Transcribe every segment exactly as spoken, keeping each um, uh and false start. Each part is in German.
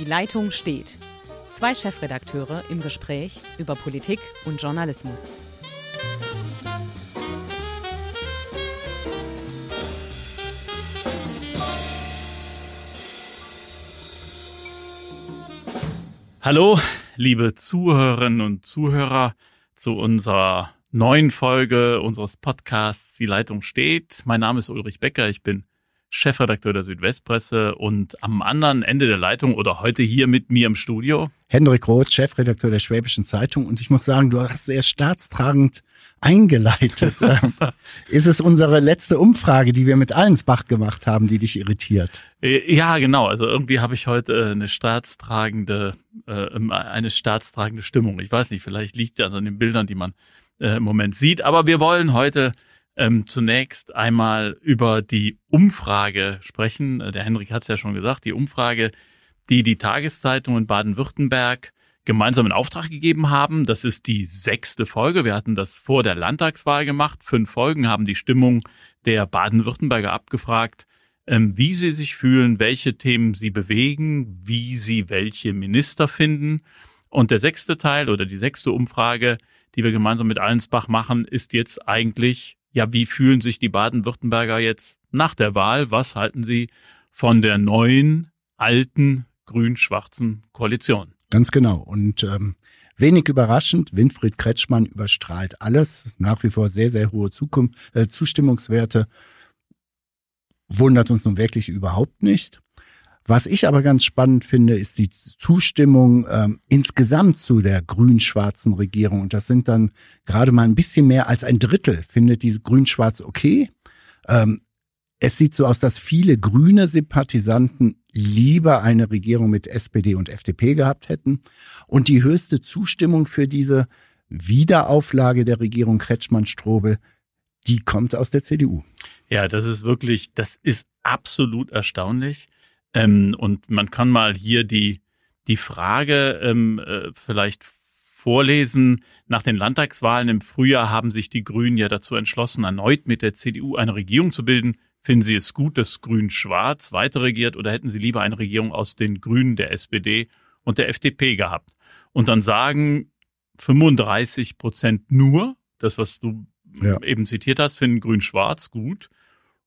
Die Leitung steht. Zwei Chefredakteure im Gespräch über Politik und Journalismus. Hallo, liebe Zuhörerinnen und Zuhörer, zu unserer neuen Folge unseres Podcasts Die Leitung steht. Mein Name ist Ulrich Becker, ich bin Chefredakteur der Südwestpresse und am anderen Ende der Leitung oder heute hier mit mir im Studio Hendrik Roth, Chefredakteur der Schwäbischen Zeitung. Und ich muss sagen, du hast sehr staatstragend eingeleitet. Ist es unsere letzte Umfrage, die wir mit Allensbach gemacht haben, die dich irritiert? Ja, genau. Also irgendwie habe ich heute eine staatstragende, eine staatstragende Stimmung. Ich weiß nicht, vielleicht liegt das an den Bildern, die man im Moment sieht. Aber wir wollen heute Ähm, zunächst einmal über die Umfrage sprechen. Der Hendrik hat es ja schon gesagt, die Umfrage, die die Tageszeitung in Baden-Württemberg gemeinsam in Auftrag gegeben haben. Das ist die sechste Folge. Wir hatten das vor der Landtagswahl gemacht. Fünf Folgen haben die Stimmung der Baden-Württemberger abgefragt, ähm, wie sie sich fühlen, welche Themen sie bewegen, wie sie welche Minister finden. Und der sechste Teil oder die sechste Umfrage, die wir gemeinsam mit Allensbach machen, ist jetzt eigentlich: Ja, wie fühlen sich die Baden-Württemberger jetzt nach der Wahl? Was halten sie von der neuen, alten, grün-schwarzen Koalition? Ganz genau. Und ähm, wenig überraschend, Winfried Kretschmann überstrahlt alles. Nach wie vor sehr, sehr hohe Zukunft, äh, Zustimmungswerte. Wundert uns nun wirklich überhaupt nicht. Was ich aber ganz spannend finde, ist die Zustimmung ähm, insgesamt zu der grün-schwarzen Regierung. Und das sind dann gerade mal ein bisschen mehr als ein Drittel, findet diese grün-schwarz okay. Ähm, es sieht so aus, dass viele grüne Sympathisanten lieber eine Regierung mit S P D und F D P gehabt hätten. Und die höchste Zustimmung für diese Wiederauflage der Regierung Kretschmann-Strobl, die kommt aus der C D U. Ja, das ist wirklich, das ist absolut erstaunlich. Ähm, und man kann mal hier die die Frage ähm, äh, vielleicht vorlesen. Nach den Landtagswahlen im Frühjahr haben sich die Grünen ja dazu entschlossen, erneut mit der C D U eine Regierung zu bilden. Finden Sie es gut, dass Grün-Schwarz weiterregiert, oder hätten Sie lieber eine Regierung aus den Grünen, der S P D und der F D P gehabt? Und dann sagen fünfunddreißig Prozent nur, das was du ja. eben zitiert hast, finden Grün-Schwarz gut.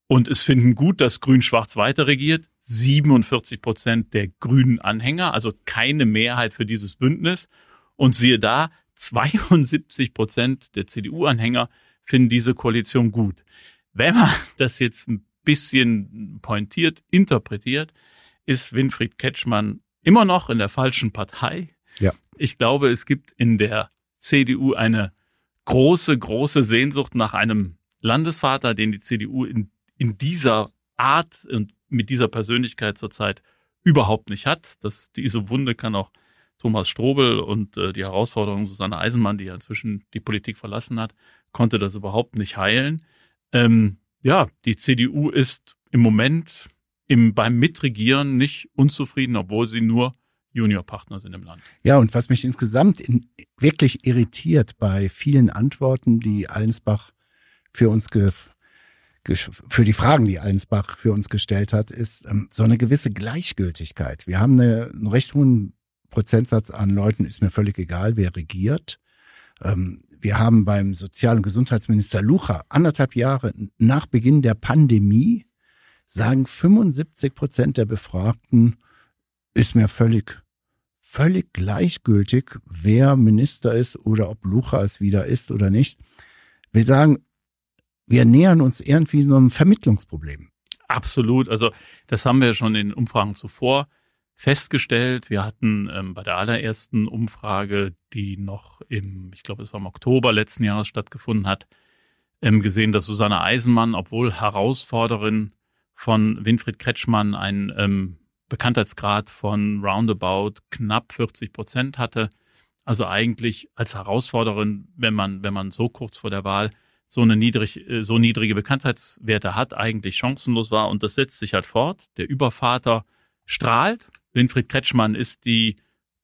Und es finden gut, dass Grün-Schwarz weiterregiert. siebenundvierzig Prozent der grünen Anhänger, also keine Mehrheit für dieses Bündnis. Und siehe da, zweiundsiebzig Prozent der C D U-Anhänger finden diese Koalition gut. Wenn man das jetzt ein bisschen pointiert interpretiert, ist Winfried Kretschmann immer noch in der falschen Partei. Ja. Ich glaube, es gibt in der C D U eine große, große Sehnsucht nach einem Landesvater, den die C D U in in dieser Art und mit dieser Persönlichkeit zurzeit überhaupt nicht hat. Das, diese Wunde kann auch Thomas Strobl und äh, die Herausforderung Susanne Eisenmann, die ja inzwischen die Politik verlassen hat, konnte das überhaupt nicht heilen. Ähm, ja, die C D U ist im Moment im, beim Mitregieren nicht unzufrieden, obwohl sie nur Juniorpartner sind im Land. Ja, und was mich insgesamt in, wirklich irritiert bei vielen Antworten, die Allensbach für uns gefunden für die Fragen, die Allensbach für uns gestellt hat, ist ähm, so eine gewisse Gleichgültigkeit. Wir haben eine, einen recht hohen Prozentsatz an Leuten, ist mir völlig egal, wer regiert. Ähm, wir haben beim Sozial- und Gesundheitsminister Lucha anderthalb Jahre nach Beginn der Pandemie, sagen fünfundsiebzig Prozent der Befragten, ist mir völlig, völlig gleichgültig, wer Minister ist oder ob Lucha es wieder ist oder nicht. Wir sagen, wir nähern uns irgendwie so einem Vermittlungsproblem. Absolut. Also das haben wir schon in Umfragen zuvor festgestellt. Wir hatten ähm, bei der allerersten Umfrage, die noch im, ich glaube, es war im Oktober letzten Jahres stattgefunden hat, ähm, gesehen, dass Susanne Eisenmann, obwohl Herausforderin von Winfried Kretschmann, einen ähm, Bekanntheitsgrad von roundabout knapp vierzig Prozent hatte. Also eigentlich als Herausforderin, wenn man, wenn man so kurz vor der Wahl so eine niedrig, so niedrige Bekanntheitswerte hat, eigentlich chancenlos war. Und das setzt sich halt fort. Der Übervater strahlt. Winfried Kretschmann ist die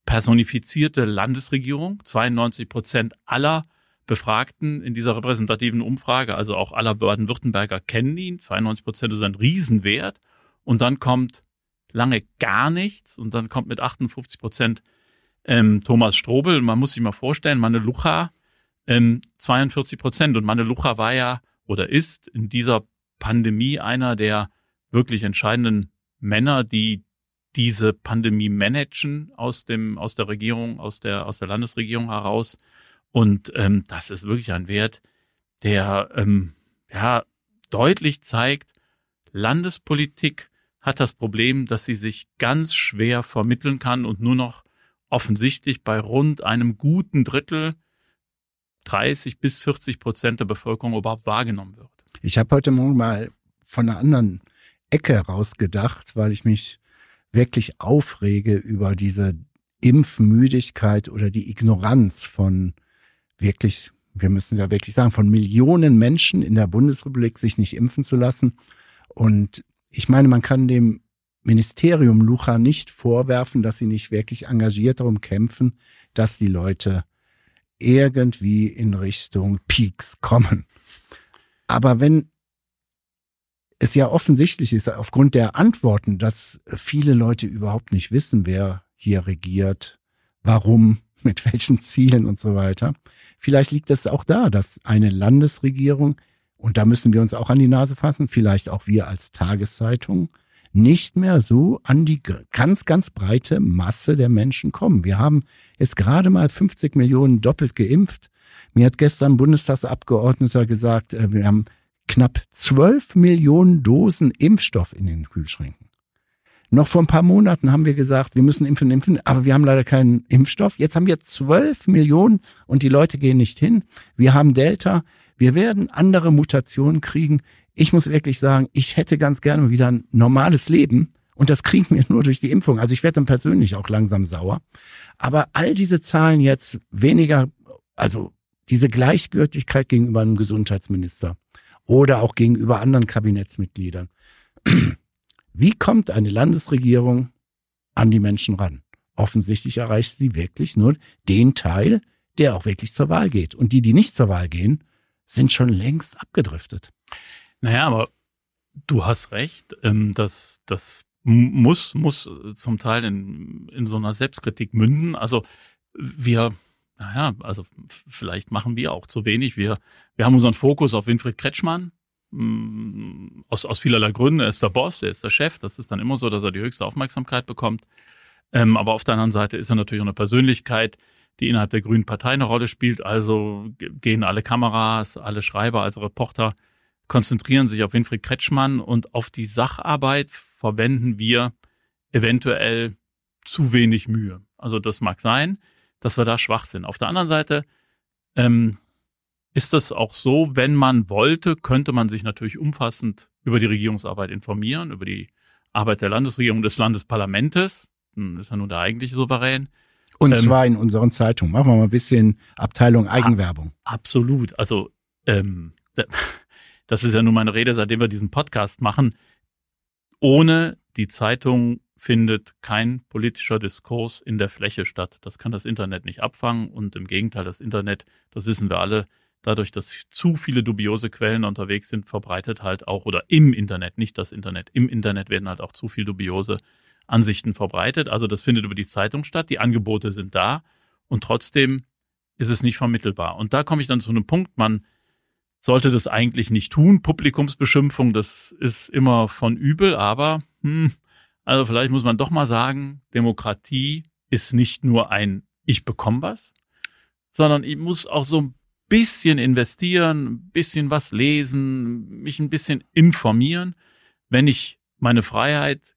personifizierte Landesregierung. zweiundneunzig Prozent aller Befragten in dieser repräsentativen Umfrage, also auch aller Baden-Württemberger, kennen ihn. zweiundneunzig Prozent ist ein Riesenwert. Und dann kommt lange gar nichts und dann kommt mit achtundfünfzig Prozent ähm, Thomas Strobl. Man muss sich mal vorstellen, Manne Lucha ähm, zweiundvierzig Prozent. Und Manne Lucha war ja oder ist in dieser Pandemie einer der wirklich entscheidenden Männer, die diese Pandemie managen aus dem aus der Regierung, aus der aus der Landesregierung heraus. Und ähm, das ist wirklich ein Wert, der ähm, ja deutlich zeigt, Landespolitik hat das Problem, dass sie sich ganz schwer vermitteln kann und nur noch offensichtlich bei rund einem guten Drittel, dreißig bis vierzig Prozent der Bevölkerung überhaupt wahrgenommen wird. Ich habe heute Morgen mal von einer anderen Ecke rausgedacht, weil ich mich wirklich aufrege über diese Impfmüdigkeit oder die Ignoranz von wirklich, wir müssen ja wirklich sagen, von Millionen Menschen in der Bundesrepublik, sich nicht impfen zu lassen. Und ich meine, man kann dem Ministerium Lucha nicht vorwerfen, dass sie nicht wirklich engagiert darum kämpfen, dass die Leute irgendwie in Richtung Peaks kommen. Aber wenn es ja offensichtlich ist, aufgrund der Antworten, dass viele Leute überhaupt nicht wissen, wer hier regiert, warum, mit welchen Zielen und so weiter. Vielleicht liegt es auch da, dass eine Landesregierung, und da müssen wir uns auch an die Nase fassen, vielleicht auch wir als Tageszeitung, nicht mehr so an die ganz, ganz breite Masse der Menschen kommen. Wir haben jetzt gerade mal fünfzig Millionen doppelt geimpft. Mir hat gestern ein Bundestagsabgeordneter gesagt, wir haben knapp zwölf Millionen Dosen Impfstoff in den Kühlschränken. Noch vor ein paar Monaten haben wir gesagt, wir müssen impfen, impfen, aber wir haben leider keinen Impfstoff. Jetzt haben wir zwölf Millionen und die Leute gehen nicht hin. Wir haben Delta, wir werden andere Mutationen kriegen. Ich muss wirklich sagen, ich hätte ganz gerne wieder ein normales Leben und das kriegen wir nur durch die Impfung. Also ich werde dann persönlich auch langsam sauer. Aber all diese Zahlen jetzt weniger, also diese Gleichgültigkeit gegenüber einem Gesundheitsminister oder auch gegenüber anderen Kabinettsmitgliedern. Wie kommt eine Landesregierung an die Menschen ran? Offensichtlich erreicht sie wirklich nur den Teil, der auch wirklich zur Wahl geht. Und die, die nicht zur Wahl gehen, sind schon längst abgedriftet. Naja, aber du hast recht. Das, das muss, muss zum Teil in, in so einer Selbstkritik münden. Also wir, naja, also vielleicht machen wir auch zu wenig. Wir, wir haben unseren Fokus auf Winfried Kretschmann. Aus, aus vielerlei Gründen. Er ist der Boss, er ist der Chef. Das ist dann immer so, dass er die höchste Aufmerksamkeit bekommt. Ähm, aber auf der anderen Seite ist er natürlich auch eine Persönlichkeit, die innerhalb der Grünen Partei eine Rolle spielt. Also gehen alle Kameras, alle Schreiber, also Reporter, konzentrieren sich auf Winfried Kretschmann und auf die Sacharbeit verwenden wir eventuell zu wenig Mühe. Also das mag sein, dass wir da schwach sind. Auf der anderen Seite, ähm, ist das auch so, wenn man wollte, könnte man sich natürlich umfassend über die Regierungsarbeit informieren, über die Arbeit der Landesregierung, des Landesparlamentes. Das ist ja nun der eigentliche Souverän. Und ähm, zwar in unseren Zeitungen. Machen wir mal ein bisschen Abteilung Eigenwerbung. Absolut. Also ähm, das ist ja nun meine Rede, seitdem wir diesen Podcast machen. Ohne die Zeitung findet kein politischer Diskurs in der Fläche statt. Das kann das Internet nicht abfangen. Und im Gegenteil, das Internet, das wissen wir alle, dadurch, dass zu viele dubiose Quellen unterwegs sind, verbreitet halt auch, oder im Internet, nicht das Internet, im Internet werden halt auch zu viel dubiose Ansichten verbreitet. Also das findet über die Zeitung statt, die Angebote sind da und trotzdem ist es nicht vermittelbar. Und da komme ich dann zu einem Punkt, man sollte das eigentlich nicht tun. Publikumsbeschimpfung, das ist immer von übel, aber hm, also vielleicht muss man doch mal sagen, Demokratie ist nicht nur ein ich bekomme was, sondern ich muss auch so ein bisschen investieren, ein bisschen was lesen, mich ein bisschen informieren. Wenn ich meine Freiheit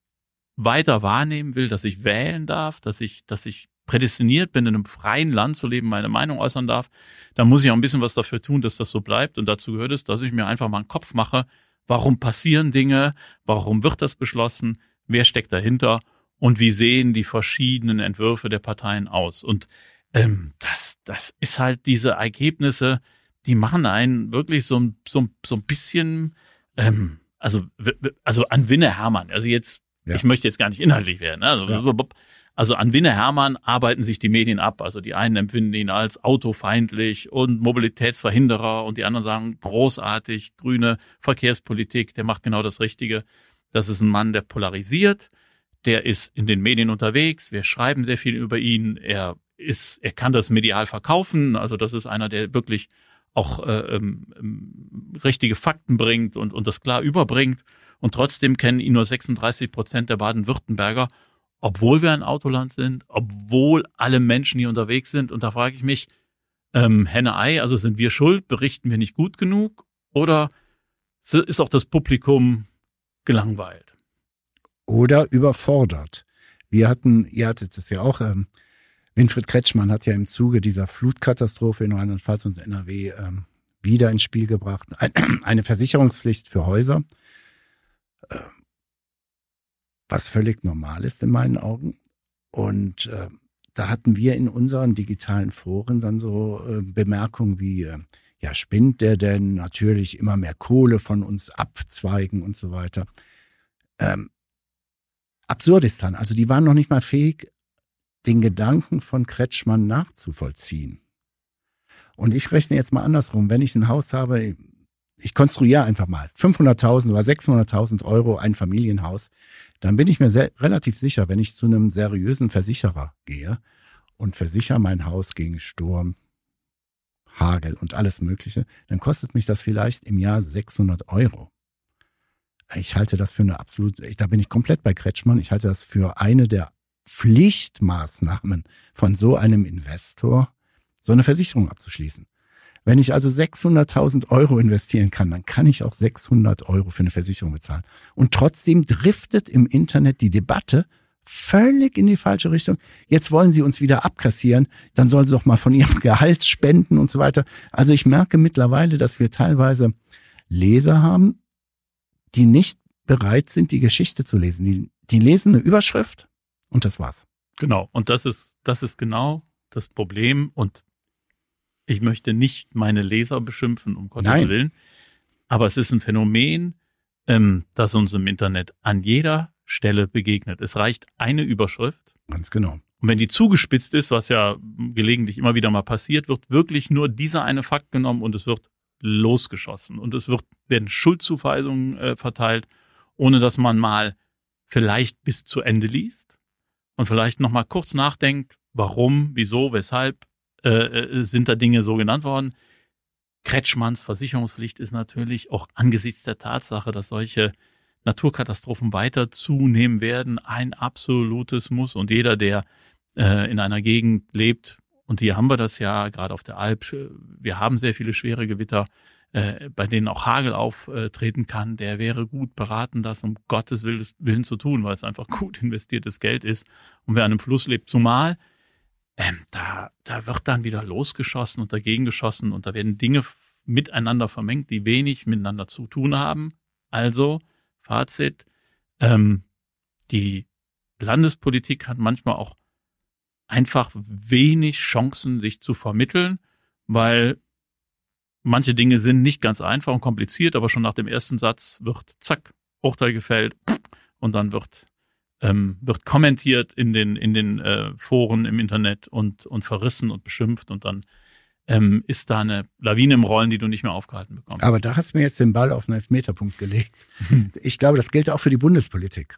weiter wahrnehmen will, dass ich wählen darf, dass ich, dass ich prädestiniert bin, in einem freien Land zu leben, meine Meinung äußern darf, dann muss ich auch ein bisschen was dafür tun, dass das so bleibt. Und dazu gehört es, dass ich mir einfach mal einen Kopf mache, warum passieren Dinge, warum wird das beschlossen, wer steckt dahinter und wie sehen die verschiedenen Entwürfe der Parteien aus. Und Ähm, das, das ist halt diese Ergebnisse, die machen einen wirklich so ein, so, so ein bisschen, ähm, also, also an Winne Hermann. Also jetzt, ja. Ich möchte jetzt gar nicht inhaltlich werden. Also, ja. also an Winne Hermann arbeiten sich die Medien ab. Also die einen empfinden ihn als autofeindlich und Mobilitätsverhinderer und die anderen sagen, großartig, grüne Verkehrspolitik, der macht genau das Richtige. Das ist ein Mann, der polarisiert, der ist in den Medien unterwegs, wir schreiben sehr viel über ihn, er ist, er kann das medial verkaufen, also das ist einer, der wirklich auch äh, ähm, richtige Fakten bringt und, und das klar überbringt. Und trotzdem kennen ihn nur sechsunddreißig Prozent der Baden-Württemberger, obwohl wir ein Autoland sind, obwohl alle Menschen hier unterwegs sind. Und da frage ich mich, ähm, Henne-Ei, also sind wir schuld, berichten wir nicht gut genug oder ist auch das Publikum gelangweilt? Oder überfordert. Wir hatten, ihr hattet das ja auch, ähm, Winfried Kretschmann hat ja im Zuge dieser Flutkatastrophe in Rheinland-Pfalz und N R W ähm, wieder ins Spiel gebracht, ein, eine Versicherungspflicht für Häuser, äh, was völlig normal ist in meinen Augen. Und äh, da hatten wir in unseren digitalen Foren dann so äh, Bemerkungen wie, äh, ja, spinnt der denn, natürlich immer mehr Kohle von uns abzweigen und so weiter. Ähm, Absurdistan, also die waren noch nicht mal fähig, den Gedanken von Kretschmann nachzuvollziehen. Und ich rechne jetzt mal andersrum, wenn ich ein Haus habe, ich konstruiere einfach mal fünfhunderttausend oder sechshunderttausend Euro ein Familienhaus, dann bin ich mir sehr, relativ sicher, wenn ich zu einem seriösen Versicherer gehe und versichere mein Haus gegen Sturm, Hagel und alles Mögliche, dann kostet mich das vielleicht im Jahr sechshundert Euro. Ich halte das für eine absolute, da bin ich komplett bei Kretschmann, ich halte das für eine der Pflichtmaßnahmen von so einem Investor, so eine Versicherung abzuschließen. Wenn ich also sechshunderttausend Euro investieren kann, dann kann ich auch sechshundert Euro für eine Versicherung bezahlen. Und trotzdem driftet im Internet die Debatte völlig in die falsche Richtung. Jetzt wollen sie uns wieder abkassieren, dann sollen sie doch mal von ihrem Gehalt spenden und so weiter. Also ich merke mittlerweile, dass wir teilweise Leser haben, die nicht bereit sind, die Geschichte zu lesen. Die, die lesen eine Überschrift und das war's. Genau. Und das ist, das ist genau das Problem. Und ich möchte nicht meine Leser beschimpfen, um Gottes Nein. Willen. Aber es ist ein Phänomen, ähm, das uns im Internet an jeder Stelle begegnet. Es reicht eine Überschrift. Ganz genau. Und wenn die zugespitzt ist, was ja gelegentlich immer wieder mal passiert, wird wirklich nur dieser eine Fakt genommen und es wird losgeschossen. Und es wird, werden Schuldzuweisungen äh, verteilt, ohne dass man mal vielleicht bis zu Ende liest und vielleicht nochmal kurz nachdenkt, warum, wieso, weshalb äh, sind da Dinge so genannt worden. Kretschmanns Versicherungspflicht ist natürlich auch angesichts der Tatsache, dass solche Naturkatastrophen weiter zunehmen werden, ein absolutes Muss. Und jeder, der äh, in einer Gegend lebt, und hier haben wir das ja, gerade auf der Alp, wir haben sehr viele schwere Gewitter, äh, bei denen auch Hagel auftreten kann, der wäre gut beraten, das um Gottes Willen zu tun, weil es einfach gut investiertes Geld ist. Und wer an einem Fluss lebt, zumal, ähm, da, da wird dann wieder losgeschossen und dagegen geschossen und da werden Dinge miteinander vermengt, die wenig miteinander zu tun haben. Also, Fazit, ähm, die Landespolitik hat manchmal auch einfach wenig Chancen, sich zu vermitteln, weil manche Dinge sind nicht ganz einfach und kompliziert, aber schon nach dem ersten Satz wird zack, Urteil gefällt und dann wird ähm, wird kommentiert in den in den äh, Foren im Internet und und verrissen und beschimpft und dann ähm, ist da eine Lawine im Rollen, die du nicht mehr aufgehalten bekommst. Aber da hast du mir jetzt den Ball auf einen Elfmeterpunkt gelegt. Ich glaube, das gilt auch für die Bundespolitik.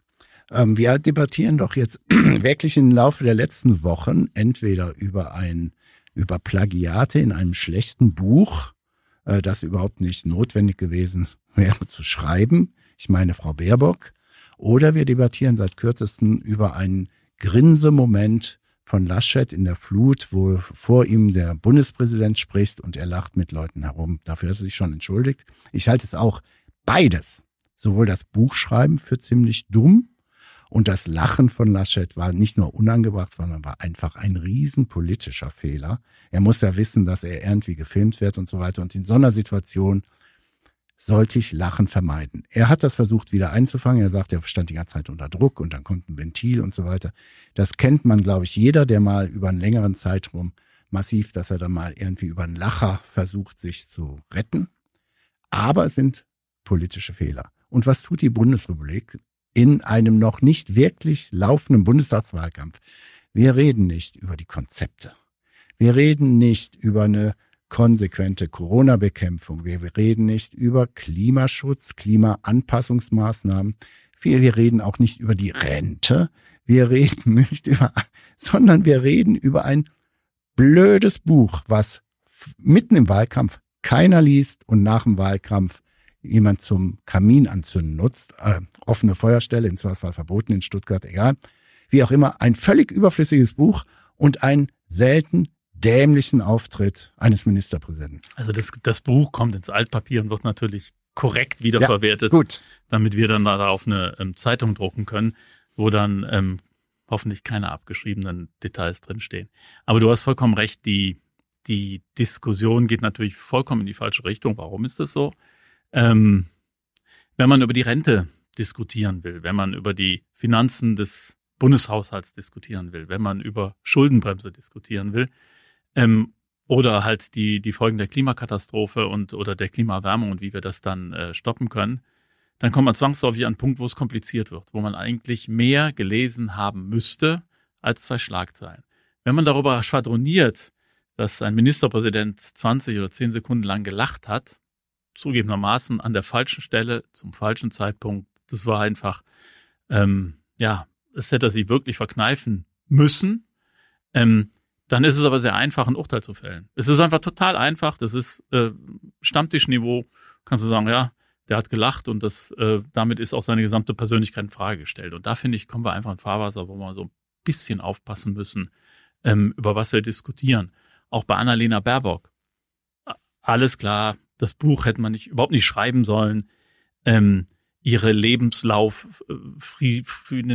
Ähm, wir debattieren doch jetzt wirklich im Laufe der letzten Wochen entweder über ein über Plagiate in einem schlechten Buch, äh, das überhaupt nicht notwendig gewesen wäre zu schreiben. Ich meine Frau Baerbock. Oder wir debattieren seit kürzestem über einen Grinsemoment von Laschet in der Flut, wo vor ihm der Bundespräsident spricht und er lacht mit Leuten herum. Dafür hat er sich schon entschuldigt. Ich halte es auch beides, sowohl das Buchschreiben für ziemlich dumm und das Lachen von Laschet war nicht nur unangebracht, sondern war einfach ein riesen politischer Fehler. Er muss ja wissen, dass er irgendwie gefilmt wird und so weiter. Und in so einer Situation sollte ich Lachen vermeiden. Er hat das versucht wieder einzufangen. Er sagt, er stand die ganze Zeit unter Druck und dann kommt ein Ventil und so weiter. Das kennt man, glaube ich, jeder, der mal über einen längeren Zeitraum massiv, dass er dann mal irgendwie über einen Lacher versucht, sich zu retten. Aber es sind politische Fehler. Und was tut die Bundesrepublik in einem noch nicht wirklich laufenden Bundestagswahlkampf? Wir reden nicht über die Konzepte. Wir reden nicht über eine konsequente Corona-Bekämpfung. Wir reden nicht über Klimaschutz, Klimaanpassungsmaßnahmen. Wir, wir reden auch nicht über die Rente. Wir reden nicht über, sondern wir reden über ein blödes Buch, was mitten im Wahlkampf keiner liest und nach dem Wahlkampf jemand zum Kamin anzünden nutzt. Äh, offene Feuerstelle, im Zweifelsfall verboten in Stuttgart, egal. Wie auch immer, ein völlig überflüssiges Buch und ein selten dämlichen Auftritt eines Ministerpräsidenten. Also das, das Buch kommt ins Altpapier und wird natürlich korrekt wiederverwertet, ja, gut, damit wir dann darauf eine ähm, Zeitung drucken können, wo dann ähm, hoffentlich keine abgeschriebenen Details drinstehen. Aber du hast vollkommen recht, die, die Diskussion geht natürlich vollkommen in die falsche Richtung. Warum ist das so? Ähm, wenn man über die Rente diskutieren will, wenn man über die Finanzen des Bundeshaushalts diskutieren will, wenn man über Schuldenbremse diskutieren will, Ähm, oder halt die, die Folgen der Klimakatastrophe und oder der Klimaerwärmung und wie wir das dann äh, stoppen können, dann kommt man zwangsläufig an einen Punkt, wo es kompliziert wird, wo man eigentlich mehr gelesen haben müsste als zwei Schlagzeilen. Wenn man darüber schwadroniert, dass ein Ministerpräsident zwanzig oder zehn Sekunden lang gelacht hat, zugegebenermaßen an der falschen Stelle, zum falschen Zeitpunkt, das war einfach, ähm, ja, es hätte er sich wirklich verkneifen müssen, ähm, dann ist es aber sehr einfach, ein Urteil zu fällen. Es ist einfach total einfach. Das ist äh, Stammtischniveau. Kannst du sagen, ja, der hat gelacht und das äh, damit ist auch seine gesamte Persönlichkeit in Frage gestellt. Und da, finde ich, kommen wir einfach in Fahrwasser, wo wir so ein bisschen aufpassen müssen, ähm, über was wir diskutieren. Auch bei Annalena Baerbock. Alles klar, das Buch hätte man nicht überhaupt nicht schreiben sollen. Ähm, ihre Lebenslauf, äh, fri-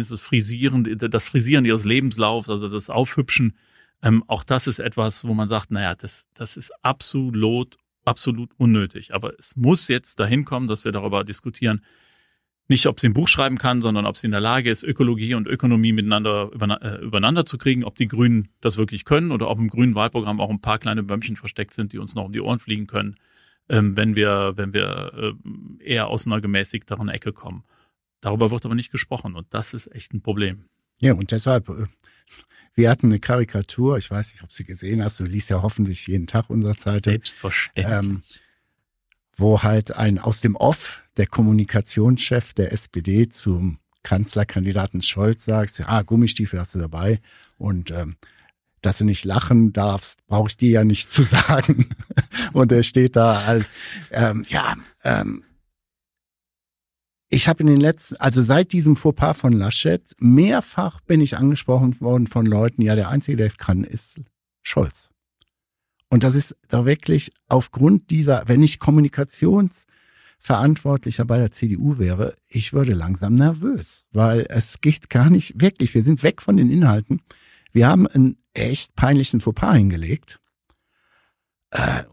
das Frisieren, das Frisieren ihres Lebenslaufs, also das Aufhübschen, Ähm, auch das ist etwas, wo man sagt, naja, das, das ist absolut, absolut unnötig. Aber es muss jetzt dahin kommen, dass wir darüber diskutieren, nicht ob sie ein Buch schreiben kann, sondern ob sie in der Lage ist, Ökologie und Ökonomie miteinander überna- äh, übereinander zu kriegen, ob die Grünen das wirklich können oder ob im grünen Wahlprogramm auch ein paar kleine Bömmchen versteckt sind, die uns noch um die Ohren fliegen können, ähm, wenn wir, wenn wir äh, eher aus einer gemäßigteren Ecke kommen. Darüber wird aber nicht gesprochen und das ist echt ein Problem. Ja, und deshalb... Äh Wir hatten eine Karikatur, ich weiß nicht, ob du sie gesehen hast, du liest ja hoffentlich jeden Tag unsere Zeitung. Selbstverständlich. Ähm, wo halt ein aus dem Off, der Kommunikationschef der S P D zum Kanzlerkandidaten Scholz sagt, ah, Gummistiefel hast du dabei und ähm, dass du nicht lachen darfst, brauche ich dir ja nicht zu sagen. Und er steht da als, ähm, ja, ähm, ich habe in den letzten, also seit diesem Fauxpas von Laschet, mehrfach bin ich angesprochen worden von Leuten, ja, der Einzige, der es kann, ist Scholz. Und das ist da wirklich aufgrund dieser, wenn ich Kommunikationsverantwortlicher bei der C D U wäre, ich würde langsam nervös, weil es geht gar nicht, wirklich, wir sind weg von den Inhalten. Wir haben einen echt peinlichen Fauxpas hingelegt.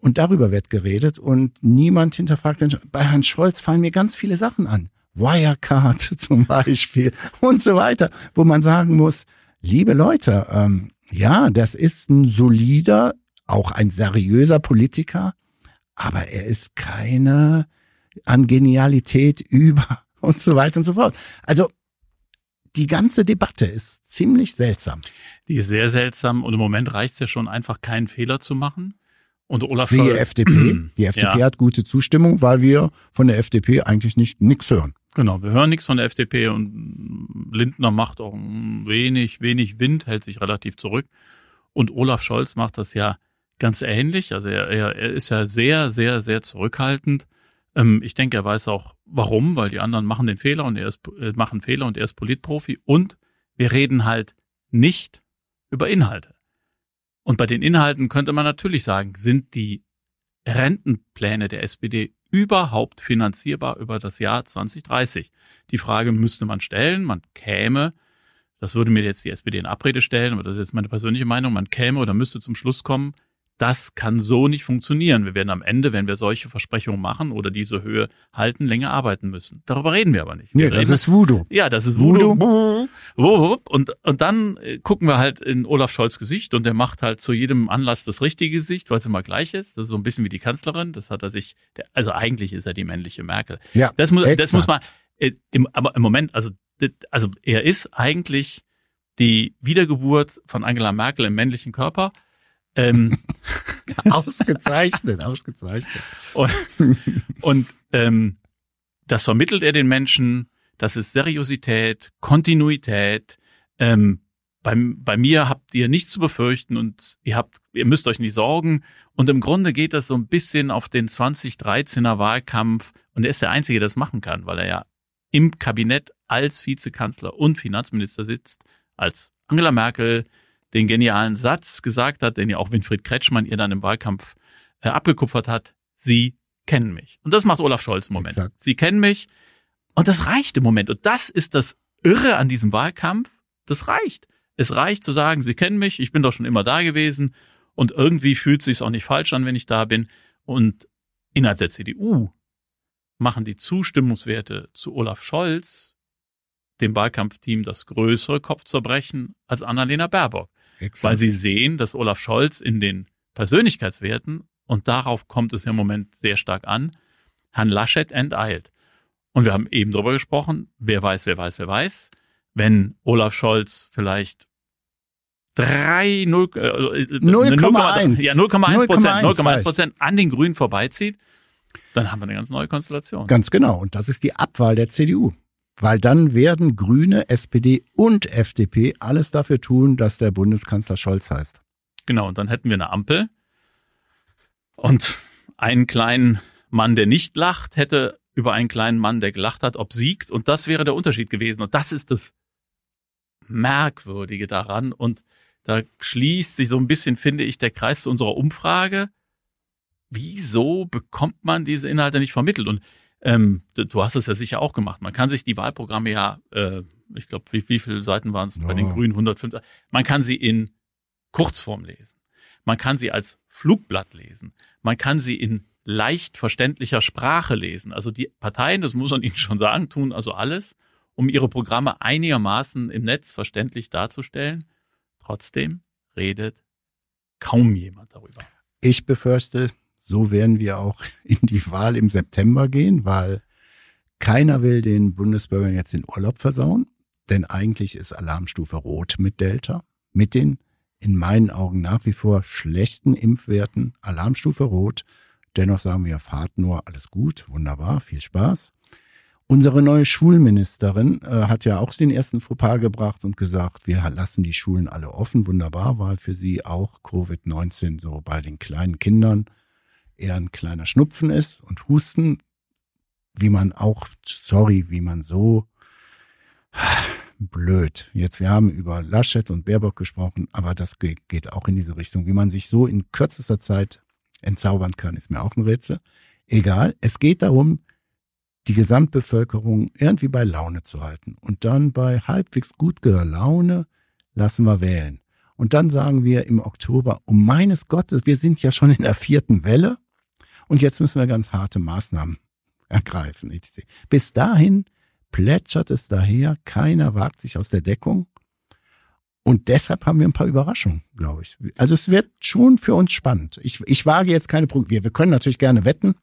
Und darüber wird geredet und niemand hinterfragt. Bei Herrn Scholz fallen mir ganz viele Sachen an. Wirecard zum Beispiel und so weiter, wo man sagen muss, liebe Leute, ähm, ja, das ist ein solider, auch ein seriöser Politiker, aber er ist keine an Genialität über und so weiter und so fort. Also die ganze Debatte ist ziemlich seltsam. Die ist sehr seltsam und im Moment reicht es ja schon einfach, keinen Fehler zu machen. Und Olaf Scholz. Die F D P. Die F D P ja. hat gute Zustimmung, weil wir von der F D P eigentlich nicht nichts hören. Genau, wir hören nichts von der F D P und Lindner macht auch wenig, wenig Wind, hält sich relativ zurück. Und Olaf Scholz macht das ja ganz ähnlich. Also er, er, er ist ja sehr, sehr, sehr zurückhaltend. Ähm, ich denke, er weiß auch warum, weil die anderen machen den Fehler und er ist, äh, machen Fehler und er ist Politprofi. Und wir reden halt nicht über Inhalte. Und bei den Inhalten könnte man natürlich sagen, sind die Rentenpläne der S P D überhaupt finanzierbar über das Jahr zwanzig dreißig? Die Frage müsste man stellen, man käme, das würde mir jetzt die S P D in Abrede stellen, aber das ist jetzt meine persönliche Meinung, man käme oder müsste zum Schluss kommen, das kann so nicht funktionieren. Wir werden am Ende, wenn wir solche Versprechungen machen oder diese Höhe halten, länger arbeiten müssen. Darüber reden wir aber nicht. Wir nee, das reden. ist Voodoo. Ja, das ist Voodoo. Voodoo. Und, und dann gucken wir halt in Olaf Scholz' Gesicht und der macht halt zu jedem Anlass das richtige Gesicht, weil es immer gleich ist. Das ist so ein bisschen wie die Kanzlerin. Das hat er sich, also eigentlich ist er die männliche Merkel. Ja, das muss, das muss man, im, aber im Moment, also, also er ist eigentlich die Wiedergeburt von Angela Merkel im männlichen Körper. ähm, ausgezeichnet, ausgezeichnet. Und, und ähm, das vermittelt er den Menschen, Das ist Seriosität, Kontinuität. Ähm, bei, bei mir habt ihr nichts zu befürchten und ihr habt, ihr müsst euch nicht sorgen. Und im Grunde geht das so ein bisschen auf den zwanzig dreizehner Wahlkampf. Und er ist der Einzige, der das machen kann, weil er ja im Kabinett als Vizekanzler und Finanzminister sitzt, als Angela Merkel den genialen Satz gesagt hat, den ja auch Winfried Kretschmann ihr dann im Wahlkampf äh, abgekupfert hat. Sie kennen mich. Und das macht Olaf Scholz im Moment. Exakt. Sie kennen mich. Und das reicht im Moment. Und das ist das Irre an diesem Wahlkampf. Das reicht. Es reicht zu sagen, Sie kennen mich, ich bin doch schon immer da gewesen. Und irgendwie fühlt es sich auch nicht falsch an, wenn ich da bin. Und innerhalb der C D U machen die Zustimmungswerte zu Olaf Scholz dem Wahlkampfteam das größere Kopfzerbrechen als Annalena Baerbock. Exakt. Weil sie sehen, dass Olaf Scholz in den Persönlichkeitswerten, und darauf kommt es im Moment sehr stark an, Herrn Laschet enteilt. Und wir haben eben darüber gesprochen, wer weiß, wer weiß, wer weiß, wenn Olaf Scholz vielleicht null Komma eins Prozent an den Grünen vorbeizieht, dann haben wir eine ganz neue Konstellation. Ganz genau. Und das ist die Abwahl der C D U. Weil dann werden Grüne, S P D und F D P alles dafür tun, dass der Bundeskanzler Scholz heißt. Genau, und dann hätten wir eine Ampel. Und einen kleinen Mann, der nicht lacht, hätte über einen kleinen Mann, der gelacht hat, obsiegt. Und das wäre der Unterschied gewesen. Und das ist das Merkwürdige daran. Und da schließt sich so ein bisschen, finde ich, der Kreis zu unserer Umfrage. Wieso bekommt man diese Inhalte nicht vermittelt? Und Ähm, du hast es ja sicher auch gemacht. Man kann sich die Wahlprogramme ja, äh, ich glaube, wie, wie viele Seiten waren es bei den Grünen? hundertfünf. Man kann sie in Kurzform lesen. Man kann sie als Flugblatt lesen. Man kann sie in leicht verständlicher Sprache lesen. Also die Parteien, das muss man ihnen schon sagen, tun also alles, um ihre Programme einigermaßen im Netz verständlich darzustellen. Trotzdem redet kaum jemand darüber. Ich befürchte, so werden wir auch in die Wahl im September gehen, weil keiner will den Bundesbürgern jetzt den Urlaub versauen. Denn eigentlich ist Alarmstufe Rot mit Delta. Mit den in meinen Augen nach wie vor schlechten Impfwerten Alarmstufe Rot. Dennoch sagen wir, fahrt nur, alles gut, wunderbar, viel Spaß. Unsere neue Schulministerin äh, hat ja auch den ersten Fauxpas gebracht und gesagt, wir lassen die Schulen alle offen. Wunderbar, weil für sie auch Covid neunzehn so bei den kleinen Kindern eher ein kleiner Schnupfen ist und Husten, wie man auch, sorry, wie man so blöd. Jetzt, wir haben über Laschet und Baerbock gesprochen, aber das geht auch in diese Richtung. Wie man sich so in kürzester Zeit entzaubern kann, ist mir auch ein Rätsel. Egal, es geht darum, die Gesamtbevölkerung irgendwie bei Laune zu halten. Und dann bei halbwegs guter Laune lassen wir wählen. Und dann sagen wir im Oktober, um meines Gottes, wir sind ja schon in der vierten Welle und jetzt müssen wir ganz harte Maßnahmen ergreifen. Bis dahin plätschert es daher, keiner wagt sich aus der Deckung und deshalb haben wir ein paar Überraschungen, glaube ich. Also es wird schon für uns spannend. Ich, ich wage jetzt keine Prognose. Wir, wir können natürlich gerne wetten,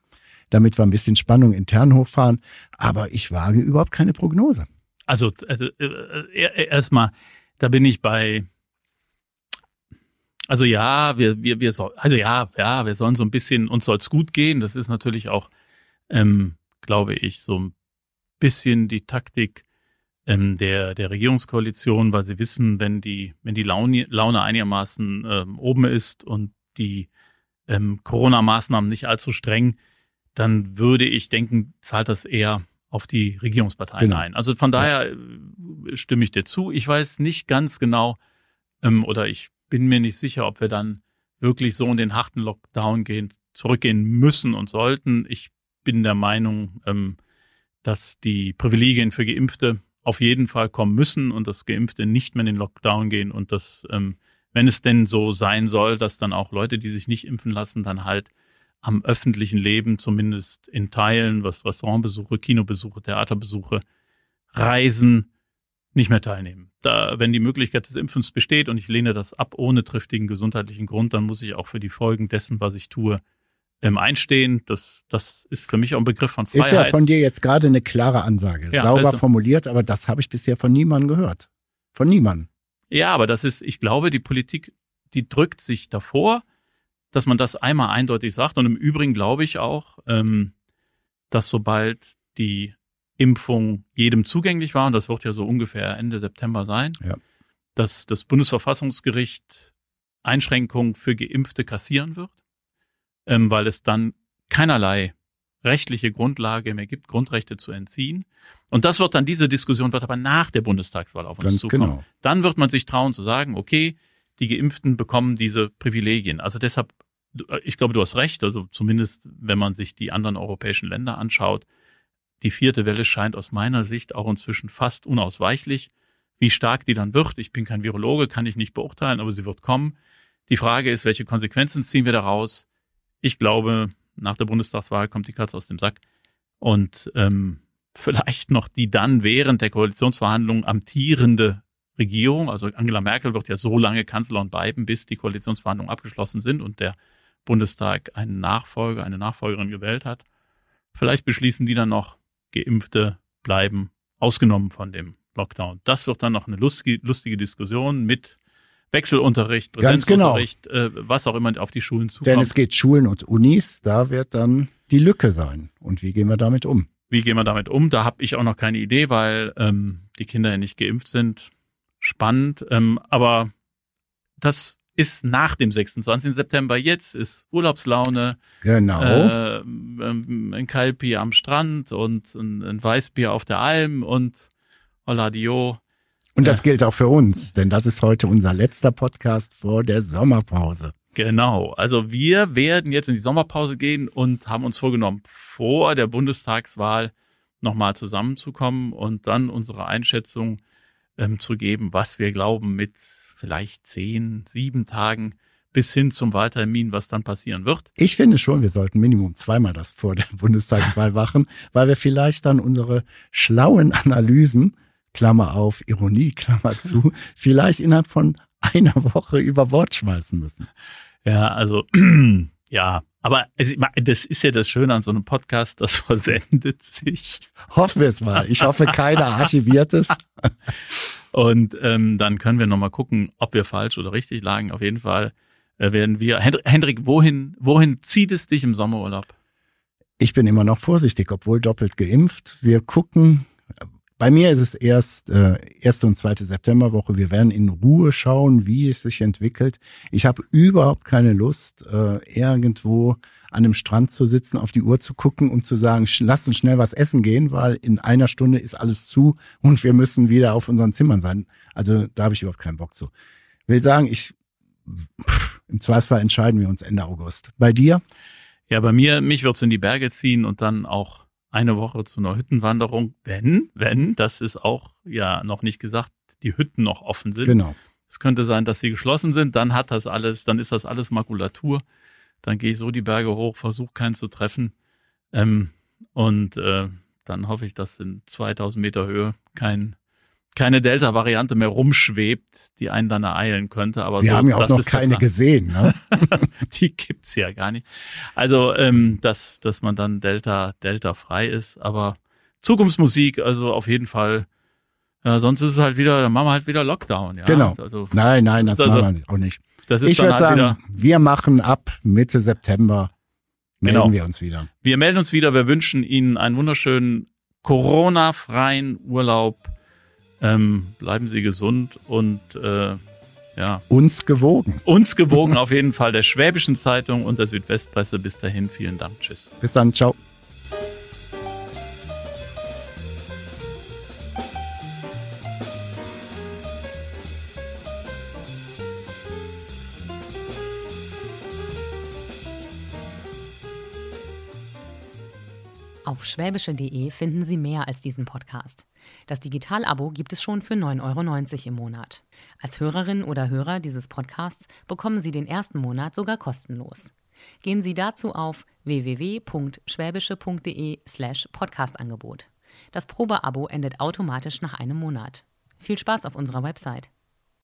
damit wir ein bisschen Spannung intern hochfahren, aber ich wage überhaupt keine Prognose. Also, also erstmal, da bin ich bei... Also ja, wir wir wir soll, also ja, ja, wir sollen so ein bisschen, uns soll's gut gehen. Das ist natürlich auch, ähm, glaube ich, so ein bisschen die Taktik ähm, der der Regierungskoalition, weil sie wissen, wenn die wenn die Laune, Laune einigermaßen ähm, oben ist und die ähm, Corona-Maßnahmen nicht allzu streng, dann würde ich denken, zahlt das eher auf die Regierungsparteien genau. ein. Also von daher ja. stimme ich dir zu. Ich weiß nicht ganz genau ähm, oder ich bin mir nicht sicher, ob wir dann wirklich so in den harten Lockdown gehen, zurückgehen müssen und sollten. Ich bin der Meinung, ähm, dass die Privilegien für Geimpfte auf jeden Fall kommen müssen und dass Geimpfte nicht mehr in den Lockdown gehen und dass, ähm, wenn es denn so sein soll, dass dann auch Leute, die sich nicht impfen lassen, dann halt am öffentlichen Leben, zumindest in Teilen, was Restaurantbesuche, Kinobesuche, Theaterbesuche, Reisen, nicht mehr teilnehmen. Da, wenn die Möglichkeit des Impfens besteht und ich lehne das ab ohne triftigen gesundheitlichen Grund, dann muss ich auch für die Folgen dessen, was ich tue, ähm, einstehen. Das, das ist für mich auch ein Begriff von Freiheit. Ist ja von dir jetzt gerade eine klare Ansage. Ja, sauber also formuliert, aber das habe ich bisher von niemandem gehört. Von niemandem. Ja, aber das ist, ich glaube, die Politik, die drückt sich davor, dass man das einmal eindeutig sagt. Und im Übrigen glaube ich auch, ähm, dass sobald die Impfung jedem zugänglich war, und das wird ja so ungefähr Ende September sein, ja. dass das Bundesverfassungsgericht Einschränkungen für Geimpfte kassieren wird, ähm, weil es dann keinerlei rechtliche Grundlage mehr gibt, Grundrechte zu entziehen. Und das wird dann, diese Diskussion wird aber nach der Bundestagswahl auf uns Ganz zukommen. Genau. Dann wird man sich trauen zu sagen, okay, die Geimpften bekommen diese Privilegien. Also deshalb, ich glaube, du hast recht, also zumindest wenn man sich die anderen europäischen Länder anschaut, die vierte Welle scheint aus meiner Sicht auch inzwischen fast unausweichlich. Wie stark die dann wird, ich bin kein Virologe, kann ich nicht beurteilen, aber sie wird kommen. Die Frage ist, welche Konsequenzen ziehen wir daraus? Ich glaube, nach der Bundestagswahl kommt die Katze aus dem Sack. Und ähm, vielleicht noch die dann während der Koalitionsverhandlungen amtierende Regierung, also Angela Merkel wird ja so lange Kanzlerin bleiben, bis die Koalitionsverhandlungen abgeschlossen sind und der Bundestag einen Nachfolger, eine Nachfolgerin gewählt hat. Vielleicht beschließen die dann noch, Geimpfte bleiben ausgenommen von dem Lockdown. Das wird dann noch eine lustige, lustige Diskussion mit Wechselunterricht, Präsenzunterricht, genau. äh, was auch immer auf die Schulen zukommt. Denn es geht Schulen und Unis, da wird dann die Lücke sein. Und wie gehen wir damit um? Wie gehen wir damit um? Da habe ich auch noch keine Idee, weil ähm, die Kinder ja nicht geimpft sind. Spannend, ähm, aber das ist nach dem sechsundzwanzigsten September. Jetzt ist Urlaubslaune. Genau. Äh, ein Kalbbier am Strand und ein, ein Weißbier auf der Alm und hola dio. Und das gilt auch für uns, denn das ist heute unser letzter Podcast vor der Sommerpause. Genau, also wir werden jetzt in die Sommerpause gehen und haben uns vorgenommen, vor der Bundestagswahl nochmal zusammenzukommen und dann unsere Einschätzung ähm, zu geben, was wir glauben mit vielleicht zehn, sieben Tagen bis hin zum Wahltermin, was dann passieren wird. Ich finde schon, wir sollten Minimum zweimal das vor der Bundestagswahl machen, weil wir vielleicht dann unsere schlauen Analysen, Klammer auf, Ironie, Klammer zu, vielleicht innerhalb von einer Woche über Bord schmeißen müssen. Ja, also, ja, aber das ist ja das Schöne an so einem Podcast, das versendet sich. Hoffen wir es mal. Ich hoffe, keiner archiviert es. Und ähm, dann können wir nochmal gucken, ob wir falsch oder richtig lagen. Auf jeden Fall äh, werden wir, Hendrik, wohin, wohin zieht es dich im Sommerurlaub? Ich bin immer noch vorsichtig, obwohl doppelt geimpft. Wir gucken. Bei mir ist es erst äh, erste und zweite Septemberwoche. Wir werden in Ruhe schauen, wie es sich entwickelt. Ich habe überhaupt keine Lust, äh, irgendwo an einem Strand zu sitzen, auf die Uhr zu gucken und zu sagen, lass uns schnell was essen gehen, weil in einer Stunde ist alles zu und wir müssen wieder auf unseren Zimmern sein. Also da habe ich überhaupt keinen Bock zu. Ich will sagen, ich pff, im Zweifelsfall entscheiden wir uns Ende August. Bei dir? Ja, bei mir, mich wird's in die Berge ziehen und dann auch eine Woche zu einer Hüttenwanderung, wenn, wenn, das ist auch ja noch nicht gesagt, die Hütten noch offen sind. Genau. Es könnte sein, dass sie geschlossen sind, dann hat das alles, dann ist das alles Makulatur. Dann gehe ich so die Berge hoch, versuche keinen zu treffen. Ähm, und äh, dann hoffe ich, dass in zweitausend Meter Höhe kein, keine Delta-Variante mehr rumschwebt, die einen dann ereilen könnte. Aber wir so, haben ja auch noch keine gesehen, ne? Die gibt's ja gar nicht. Also, ähm, dass, dass man dann Delta, Delta frei ist, aber Zukunftsmusik, also auf jeden Fall. Ja, sonst ist es halt wieder, dann machen wir halt wieder Lockdown, ja. Genau. Also, nein, nein, das also, machen wir auch nicht. Das ist ich würde halt sagen, wieder, wir machen ab Mitte September, melden genau. wir uns wieder. Wir melden uns wieder, wir wünschen Ihnen einen wunderschönen Corona-freien Urlaub. Ähm, bleiben Sie gesund und, äh, ja. Uns gewogen. Uns gewogen auf jeden Fall, der Schwäbischen Zeitung und der Südwestpresse. Bis dahin, vielen Dank. Tschüss. Bis dann, ciao. Auf schwäbische punkt de finden Sie mehr als diesen Podcast. Das Digital-Abo gibt es schon für neun Euro neunzig im Monat. Als Hörerin oder Hörer dieses Podcasts bekommen Sie den ersten Monat sogar kostenlos. Gehen Sie dazu auf w w w punkt schwäbische punkt de slash Podcastangebot. Das Probeabo endet automatisch nach einem Monat. Viel Spaß auf unserer Website.